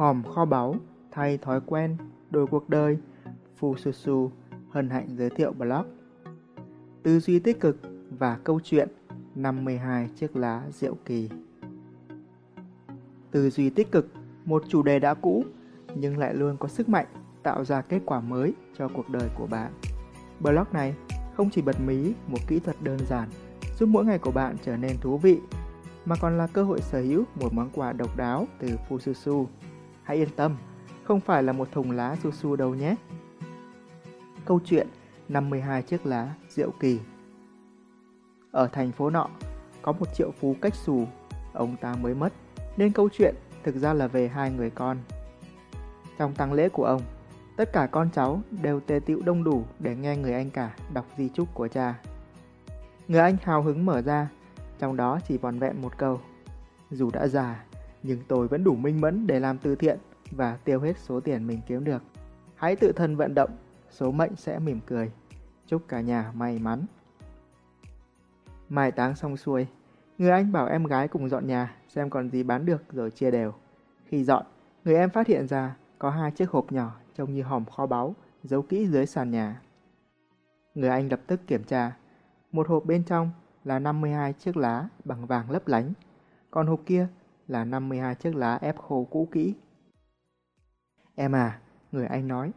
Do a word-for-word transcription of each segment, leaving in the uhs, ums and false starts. hòm kho báu, thay thói quen, đổi cuộc đời. Fususu hân hạnh giới thiệu blog Tư duy tích cực và câu chuyện năm mươi hai chiếc lá diệu kỳ. Tư duy tích cực, một chủ đề đã cũ nhưng lại luôn có sức mạnh tạo ra kết quả mới cho cuộc đời của bạn. Blog này không chỉ bật mí một kỹ thuật đơn giản giúp mỗi ngày của bạn trở nên thú vị, mà còn là cơ hội sở hữu một món quà độc đáo từ Fususu. Hãy yên tâm, không phải là một thùng lá Fususu đâu nhé. Câu chuyện năm mươi hai chiếc lá diệu kỳ. Ở thành phố nọ, có một triệu phú cách xù, ông ta mới mất, nên câu chuyện thực ra là về hai người con. Trong tang lễ của ông, tất cả con cháu đều tề tựu đông đủ để nghe người anh cả đọc di chúc của cha. Người anh hào hứng mở ra, trong đó chỉ vòn vẹn một câu: dù đã già, nhưng tôi vẫn đủ minh mẫn để làm từ thiện và tiêu hết số tiền mình kiếm được. Hãy tự thân vận động, số mệnh sẽ mỉm cười. Chúc cả nhà may mắn. Mai táng xong xuôi, người anh bảo em gái cùng dọn nhà xem còn gì bán được rồi chia đều. Khi dọn, người em phát hiện ra có hai chiếc hộp nhỏ trông như hòm kho báu giấu kỹ dưới sàn nhà. Người anh lập tức kiểm tra. Một hộp bên trong là năm mươi hai chiếc lá bằng vàng lấp lánh, còn hộp kia là năm mươi hai chiếc lá ép khô cũ kỹ. Em à, người anh nói,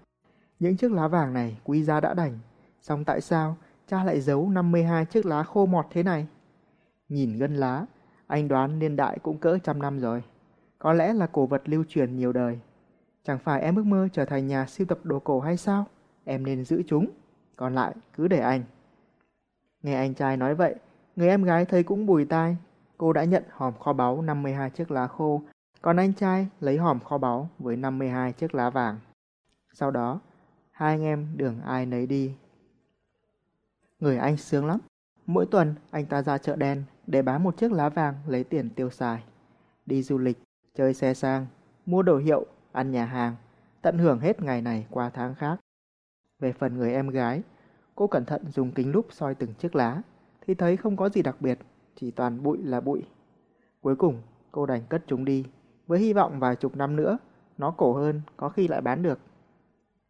những chiếc lá vàng này quý giá đã đành, song tại sao cha lại giấu năm mươi hai chiếc lá khô mọt thế này? Nhìn gân lá, anh đoán niên đại cũng cỡ trăm năm rồi, có lẽ là cổ vật lưu truyền nhiều đời. Chẳng phải em ước mơ trở thành nhà sưu tập đồ cổ hay sao? Em nên giữ chúng, còn lại cứ để anh. Nghe anh trai nói vậy, người em gái thấy cũng bùi tai. Cô đã nhận hòm kho báu năm mươi hai chiếc lá khô, còn anh trai lấy hòm kho báu với năm mươi hai chiếc lá vàng. Sau đó, hai anh em đường ai nấy đi. Người anh sướng lắm. Mỗi tuần anh ta ra chợ đen để bán một chiếc lá vàng lấy tiền tiêu xài. Đi du lịch, chơi xe sang, mua đồ hiệu, ăn nhà hàng, tận hưởng hết ngày này qua tháng khác. Về phần người em gái, cô cẩn thận dùng kính lúp soi từng chiếc lá, thì thấy không có gì đặc biệt, chỉ toàn bụi là bụi. Cuối cùng, cô đành cất chúng đi, với hy vọng vài chục năm nữa, nó cổ hơn, có khi lại bán được.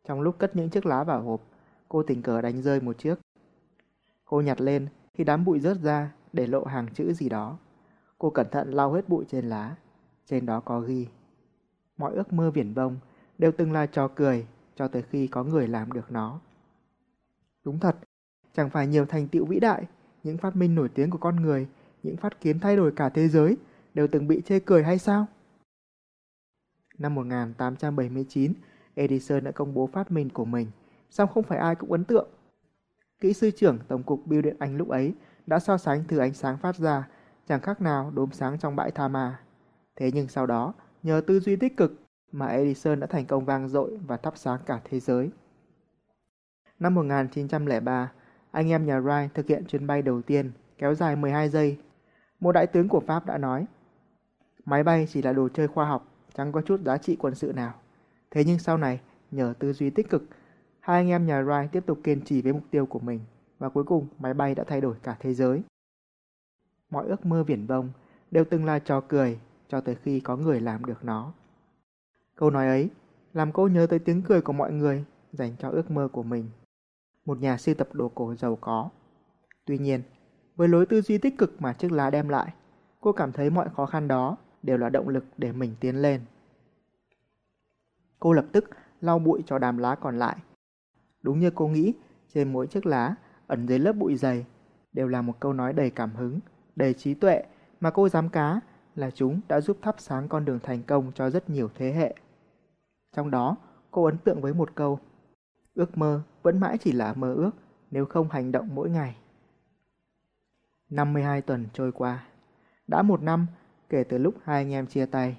Trong lúc cất những chiếc lá vào hộp, cô tình cờ đánh rơi một chiếc. Cô nhặt lên khi đám bụi rớt ra để lộ hàng chữ gì đó. Cô cẩn thận lau hết bụi trên lá, trên đó có ghi: mọi ước mơ viển vông đều từng là trò cười cho tới khi có người làm được nó. Đúng thật, chẳng phải nhiều thành tựu vĩ đại, những phát minh nổi tiếng của con người, những phát kiến thay đổi cả thế giới đều từng bị chê cười hay sao? Năm một nghìn tám trăm bảy mươi chín, Edison đã công bố phát minh của mình, song không phải ai cũng ấn tượng. Kỹ sư trưởng Tổng cục Bưu điện Anh lúc ấy đã so sánh thứ ánh sáng phát ra chẳng khác nào đốm sáng trong bãi tha ma. Thế nhưng sau đó, nhờ tư duy tích cực mà Edison đã thành công vang dội và thắp sáng cả thế giới. Năm một nghìn chín trăm lẻ ba, anh em nhà Wright thực hiện chuyến bay đầu tiên kéo dài mười hai giây. Một đại tướng của Pháp đã nói: máy bay chỉ là đồ chơi khoa học, chẳng có chút giá trị quân sự nào. Thế nhưng sau này, nhờ tư duy tích cực, hai anh em nhà Wright tiếp tục kiên trì với mục tiêu của mình và cuối cùng máy bay đã thay đổi cả thế giới. Mọi ước mơ viển vông đều từng là trò cười cho tới khi có người làm được nó. Câu nói ấy làm cô nhớ tới tiếng cười của mọi người dành cho ước mơ của mình. Một nhà sưu tập đồ cổ giàu có. Tuy nhiên, với lối tư duy tích cực mà chiếc lá đem lại, cô cảm thấy mọi khó khăn đó đều là động lực để mình tiến lên. Cô lập tức lau bụi cho đám lá còn lại. Đúng như cô nghĩ, trên mỗi chiếc lá ẩn dưới lớp bụi dày đều là một câu nói đầy cảm hứng, đầy trí tuệ mà cô dám cá là chúng đã giúp thắp sáng con đường thành công cho rất nhiều thế hệ. Trong đó, cô ấn tượng với một câu: ước mơ vẫn mãi chỉ là mơ ước nếu không hành động mỗi ngày. năm mươi hai tuần trôi qua, đã một năm kể từ lúc hai anh em chia tay.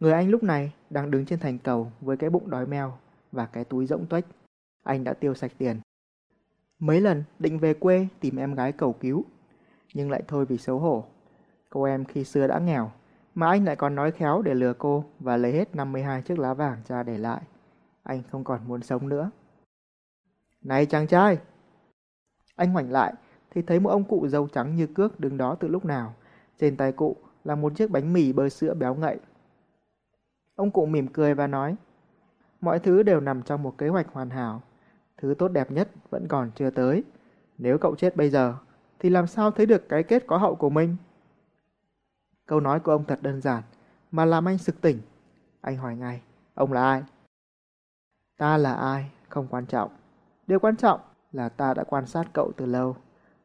Người anh lúc này đang đứng trên thành cầu với cái bụng đói meo và cái túi rỗng tuếch. Anh đã tiêu sạch tiền. Mấy lần định về quê tìm em gái cầu cứu, nhưng lại thôi vì xấu hổ. Cô em khi xưa đã nghèo, mà anh lại còn nói khéo để lừa cô và lấy hết năm mươi hai chiếc lá vàng cha để lại. Anh không còn muốn sống nữa. Này chàng trai! Anh ngoảnh lại thì thấy một ông cụ râu trắng như cước đứng đó từ lúc nào. Trên tay cụ là một chiếc bánh mì bơ sữa béo ngậy. Ông cụ mỉm cười và nói, mọi thứ đều nằm trong một kế hoạch hoàn hảo. Thứ tốt đẹp nhất vẫn còn chưa tới. Nếu cậu chết bây giờ, thì làm sao thấy được cái kết có hậu của mình? Câu nói của ông thật đơn giản, mà làm anh sực tỉnh. Anh hỏi ngay, ông là ai? Ta là ai không quan trọng. Điều quan trọng là ta đã quan sát cậu từ lâu.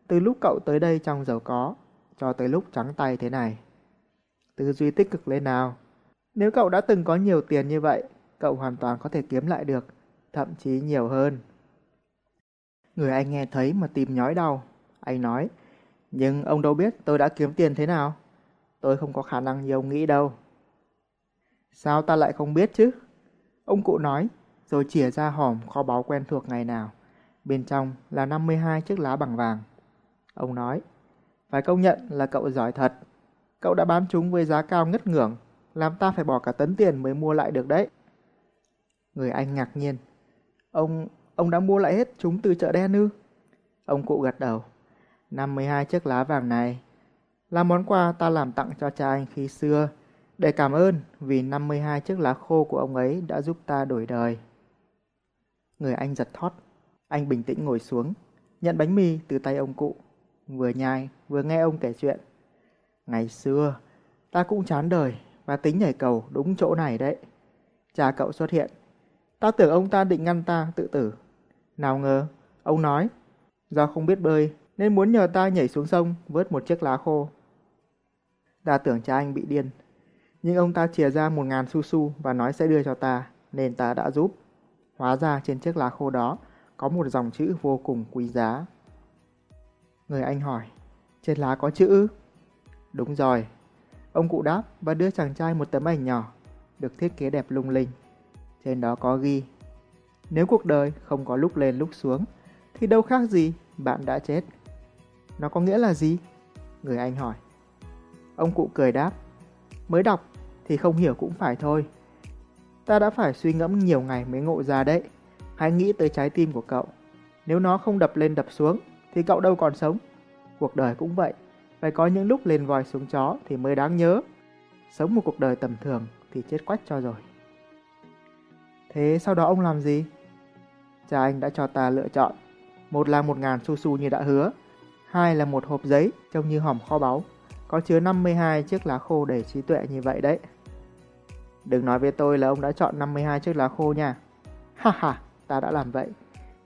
Từ lúc cậu tới đây trong giàu có, cho tới lúc trắng tay thế này. Tư duy tích cực lên nào. Nếu cậu đã từng có nhiều tiền như vậy, cậu hoàn toàn có thể kiếm lại được, thậm chí nhiều hơn. Người anh nghe thấy mà tim nhói đau. Anh nói, nhưng ông đâu biết tôi đã kiếm tiền thế nào. Tôi không có khả năng như ông nghĩ đâu. Sao ta lại không biết chứ? Ông cụ nói, rồi chìa ra hòm kho báu quen thuộc ngày nào. Bên trong là năm mươi hai chiếc lá bằng vàng. Ông nói, phải công nhận là cậu giỏi thật. Cậu đã bán chúng với giá cao ngất ngưỡng, làm ta phải bỏ cả tấn tiền mới mua lại được đấy. Người anh ngạc nhiên, Ông ông đã mua lại hết chúng từ chợ đen ư? Ông cụ gật đầu, năm mươi hai chiếc lá vàng này là món quà ta làm tặng cho cha anh khi xưa, để cảm ơn vì năm mươi hai chiếc lá khô của ông ấy đã giúp ta đổi đời. Người anh giật thót. Anh bình tĩnh ngồi xuống, nhận bánh mì từ tay ông cụ, vừa nhai vừa nghe ông kể chuyện. Ngày xưa ta cũng chán đời và tính nhảy cầu đúng chỗ này đấy. Cha cậu xuất hiện, ta tưởng ông ta định ngăn ta tự tử. Nào ngờ ông nói, do không biết bơi nên muốn nhờ ta nhảy xuống sông vớt một chiếc lá khô. Ta tưởng cha anh bị điên, nhưng ông ta chìa ra một ngàn Fususu và nói sẽ đưa cho ta, nên ta đã giúp. Hóa ra trên chiếc lá khô đó có một dòng chữ vô cùng quý giá. Người anh hỏi, trên lá có chữ? Đúng rồi, ông cụ đáp và đưa chàng trai một tấm ảnh nhỏ, được thiết kế đẹp lung linh. Trên đó có ghi, nếu cuộc đời không có lúc lên lúc xuống, thì đâu khác gì bạn đã chết. Nó có nghĩa là gì? Người anh hỏi. Ông cụ cười đáp, mới đọc thì không hiểu cũng phải thôi. Ta đã phải suy ngẫm nhiều ngày mới ngộ ra đấy. Hãy nghĩ tới trái tim của cậu. Nếu nó không đập lên đập xuống thì cậu đâu còn sống. Cuộc đời cũng vậy, phải có những lúc lên voi xuống chó thì mới đáng nhớ. Sống một cuộc đời tầm thường thì chết quách cho rồi. Thế sau đó ông làm gì? Cha anh đã cho ta lựa chọn. Một là một ngàn Fususu như đã hứa. Hai là một hộp giấy trông như hòm kho báu, có chứa năm mươi hai chiếc lá khô đầy trí tuệ như vậy đấy. Đừng nói với tôi là ông đã chọn năm mươi hai chiếc lá khô nha. Ha ha, ta đã làm vậy.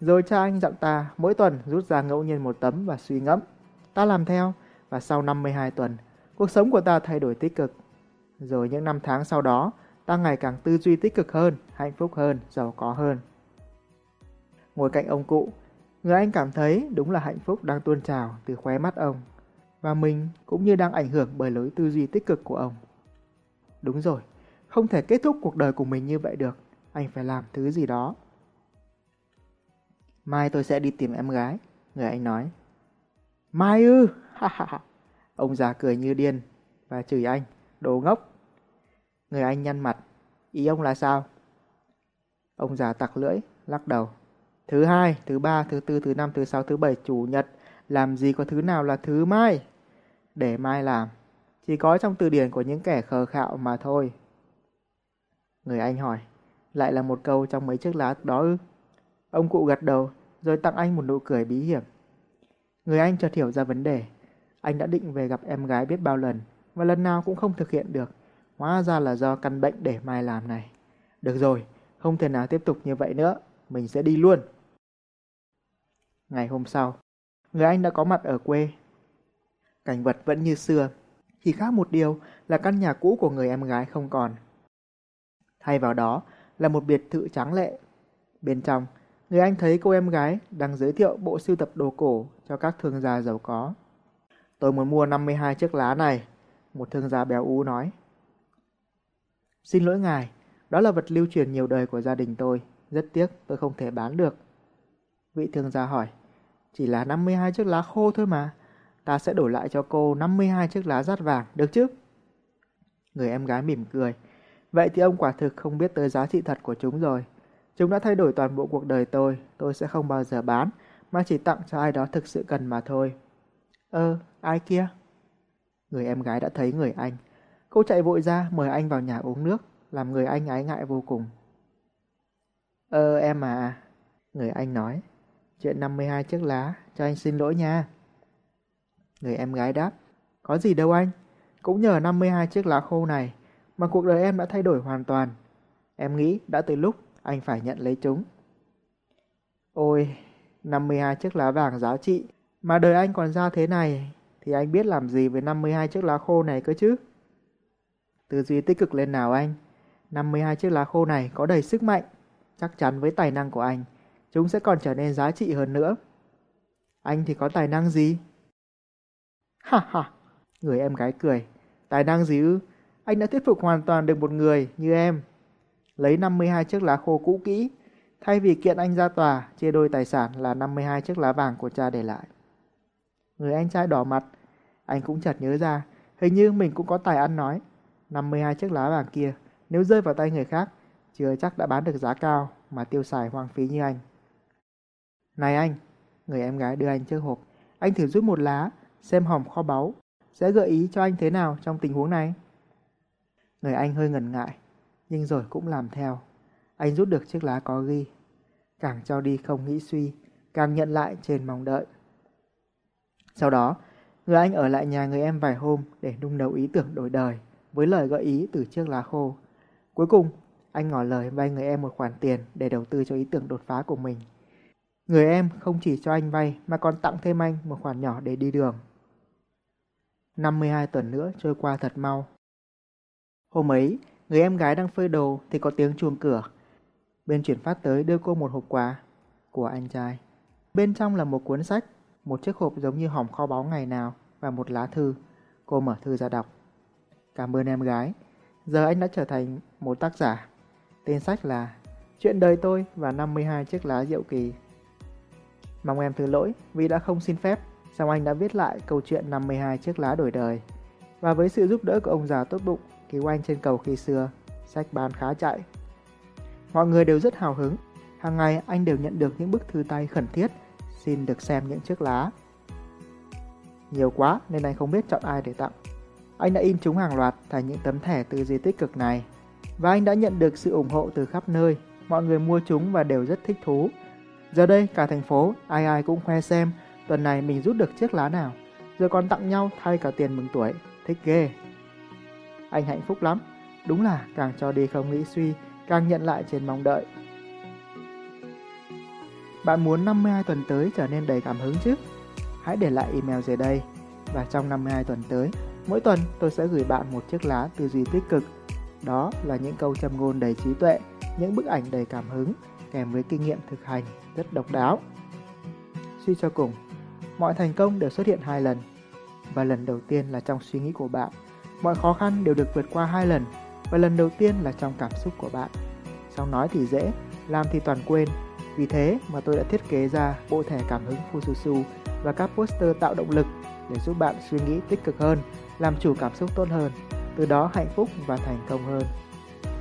Rồi cha anh dặn ta mỗi tuần rút ra ngẫu nhiên một tấm và suy ngẫm. Ta làm theo và sau năm mươi hai tuần, cuộc sống của ta thay đổi tích cực. Rồi những năm tháng sau đó, ta ngày càng tư duy tích cực hơn, hạnh phúc hơn, giàu có hơn. Ngồi cạnh ông cụ, người anh cảm thấy đúng là hạnh phúc đang tuôn trào từ khóe mắt ông. Và mình cũng như đang ảnh hưởng bởi lối tư duy tích cực của ông. Đúng rồi, không thể kết thúc cuộc đời của mình như vậy được. Anh phải làm thứ gì đó. Mai tôi sẽ đi tìm em gái, người anh nói. Mai ư? Ông già cười như điên và chửi anh, đồ ngốc. Người anh nhăn mặt, ý ông là sao? Ông già tặc lưỡi, lắc đầu. Thứ hai, thứ ba, thứ tư, thứ năm, thứ sáu, thứ bảy, chủ nhật. Làm gì có thứ nào là thứ mai? Để mai làm, chỉ có trong từ điển của những kẻ khờ khạo mà thôi. Người anh hỏi, lại là một câu trong mấy chiếc lá đó ư? Ông cụ gật đầu, rồi tặng anh một nụ cười bí hiểm. Người anh chợt hiểu ra vấn đề. Anh đã định về gặp em gái biết bao lần, và lần nào cũng không thực hiện được. Hóa ra là do căn bệnh để mai làm này. Được rồi, không thể nào tiếp tục như vậy nữa. Mình sẽ đi luôn. Ngày hôm sau, người anh đã có mặt ở quê. Cảnh vật vẫn như xưa, chỉ khác một điều là căn nhà cũ của người em gái không còn. Thay vào đó là một biệt thự tráng lệ. Bên trong, người anh thấy cô em gái đang giới thiệu bộ sưu tập đồ cổ cho các thương gia giàu có. Tôi muốn mua năm mươi hai chiếc lá này, một thương gia béo ú nói. Xin lỗi ngài, đó là vật lưu truyền nhiều đời của gia đình tôi. Rất tiếc tôi không thể bán được. Vị thương gia hỏi, chỉ là năm mươi hai chiếc lá khô thôi mà. Ta sẽ đổi lại cho cô năm mươi hai chiếc lá dát vàng, được chứ? Người em gái mỉm cười. Vậy thì ông quả thực không biết tới giá trị thật của chúng rồi. Chúng đã thay đổi toàn bộ cuộc đời tôi. Tôi sẽ không bao giờ bán, mà chỉ tặng cho ai đó thực sự cần mà thôi. Ơ, ờ, ai kia? Người em gái đã thấy người anh. Cô chạy vội ra mời anh vào nhà uống nước. làm người anh ái ngại vô cùng. Ơ ờ, em à, người anh nói, chuyện năm mươi hai chiếc lá, cho anh xin lỗi nha. Người em gái đáp, có gì đâu anh, cũng nhờ năm mươi hai chiếc lá khô này mà cuộc đời em đã thay đổi hoàn toàn. Em nghĩ đã tới lúc anh phải nhận lấy chúng. Ôi, năm mươi hai chiếc lá vàng giá trị, mà đời anh còn ra thế này, thì anh biết làm gì với năm mươi hai chiếc lá khô này cơ chứ. Tư duy tích cực lên nào anh, năm mươi hai chiếc lá khô này có đầy sức mạnh, chắc chắn với tài năng của anh, chúng sẽ còn trở nên giá trị hơn nữa. Anh thì có tài năng gì? Ha ha, người em gái cười, tài năng gì ư? Anh đã thuyết phục hoàn toàn được một người như em. Lấy năm mươi hai chiếc lá khô cũ kỹ, thay vì kiện anh ra tòa, chia đôi tài sản là năm mươi hai chiếc lá vàng của cha để lại. Người anh trai đỏ mặt, anh cũng chợt nhớ ra, hình như mình cũng có tài ăn nói. năm mươi hai chiếc lá vàng kia, nếu rơi vào tay người khác, chưa chắc đã bán được giá cao mà tiêu xài hoang phí như anh. Này anh, người em gái đưa anh chiếc hộp, anh thử rút một lá, xem hòm kho báu sẽ gợi ý cho anh thế nào trong tình huống này. Người anh hơi ngần ngại, nhưng rồi cũng làm theo. Anh rút được chiếc lá có ghi, càng cho đi không nghĩ suy, càng nhận lại trên mong đợi. Sau đó, người anh ở lại nhà người em vài hôm để nung nấu ý tưởng đổi đời với lời gợi ý từ chiếc lá khô. Cuối cùng, anh ngỏ lời vay người em một khoản tiền để đầu tư cho ý tưởng đột phá của mình. Người em không chỉ cho anh vay mà còn tặng thêm anh một khoản nhỏ để đi đường. năm mươi hai tuần nữa trôi qua thật mau. Hôm ấy, người em gái đang phơi đồ thì có tiếng chuông cửa. Bên chuyển phát tới đưa cô một hộp quà của anh trai. Bên trong là một cuốn sách, một chiếc hộp giống như hòm kho báu ngày nào và một lá thư. Cô mở thư ra đọc. Cảm ơn em gái. Giờ anh đã trở thành một tác giả. Tên sách là Chuyện đời tôi và năm mươi hai chiếc lá diệu kỳ. Mong em thứ lỗi vì đã không xin phép. Song anh đã viết lại câu chuyện năm mươi hai chiếc lá đổi đời. Và với sự giúp đỡ của ông già tốt bụng cứu anh trên cầu khi xưa, sách bán khá chạy. Mọi người đều rất hào hứng. Hàng ngày anh đều nhận được những bức thư tay khẩn thiết xin được xem những chiếc lá. Nhiều quá nên anh không biết chọn ai để tặng. Anh đã in chúng hàng loạt thành những tấm thẻ tư duy tích cực này. Và anh đã nhận được sự ủng hộ từ khắp nơi. Mọi người mua chúng và đều rất thích thú. Giờ đây cả thành phố ai ai cũng khoe xem tuần này mình rút được chiếc lá nào, rồi còn tặng nhau thay cả tiền mừng tuổi. Thích ghê. Anh hạnh phúc lắm. Đúng là càng cho đi không nghĩ suy, càng nhận lại trên mong đợi. Bạn muốn năm mươi hai tuần tới trở nên đầy cảm hứng chứ? Hãy để lại email dưới đây. Và trong năm mươi hai tuần tới, mỗi tuần tôi sẽ gửi bạn một chiếc lá tư duy tích cực. Đó là những câu châm ngôn đầy trí tuệ, những bức ảnh đầy cảm hứng, kèm với kinh nghiệm thực hành rất độc đáo. Suy cho cùng, mọi thành công đều xuất hiện hai lần. Và lần đầu tiên là trong suy nghĩ của bạn. Mọi khó khăn đều được vượt qua hai lần, và lần đầu tiên là trong cảm xúc của bạn. Sau nói thì dễ, làm thì toàn quên. Vì thế mà tôi đã thiết kế ra bộ thẻ cảm hứng Fususu và các poster tạo động lực để giúp bạn suy nghĩ tích cực hơn, làm chủ cảm xúc tốt hơn, từ đó hạnh phúc và thành công hơn.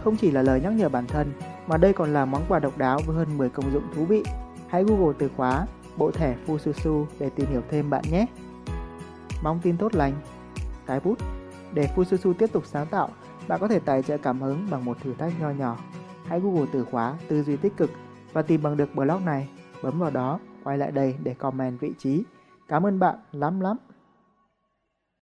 Không chỉ là lời nhắc nhở bản thân, mà đây còn là món quà độc đáo với hơn mười công dụng thú vị. Hãy Google từ khóa bộ thẻ Fususu để tìm hiểu thêm bạn nhé. Mong tin tốt lành. Cái bút. Để Fususu tiếp tục sáng tạo, bạn có thể tài trợ cảm hứng bằng một thử thách nho nhỏ. Hãy Google từ khóa tư duy tích cực và tìm bằng được blog này. Bấm vào đó, quay lại đây để comment vị trí. Cảm ơn bạn lắm lắm.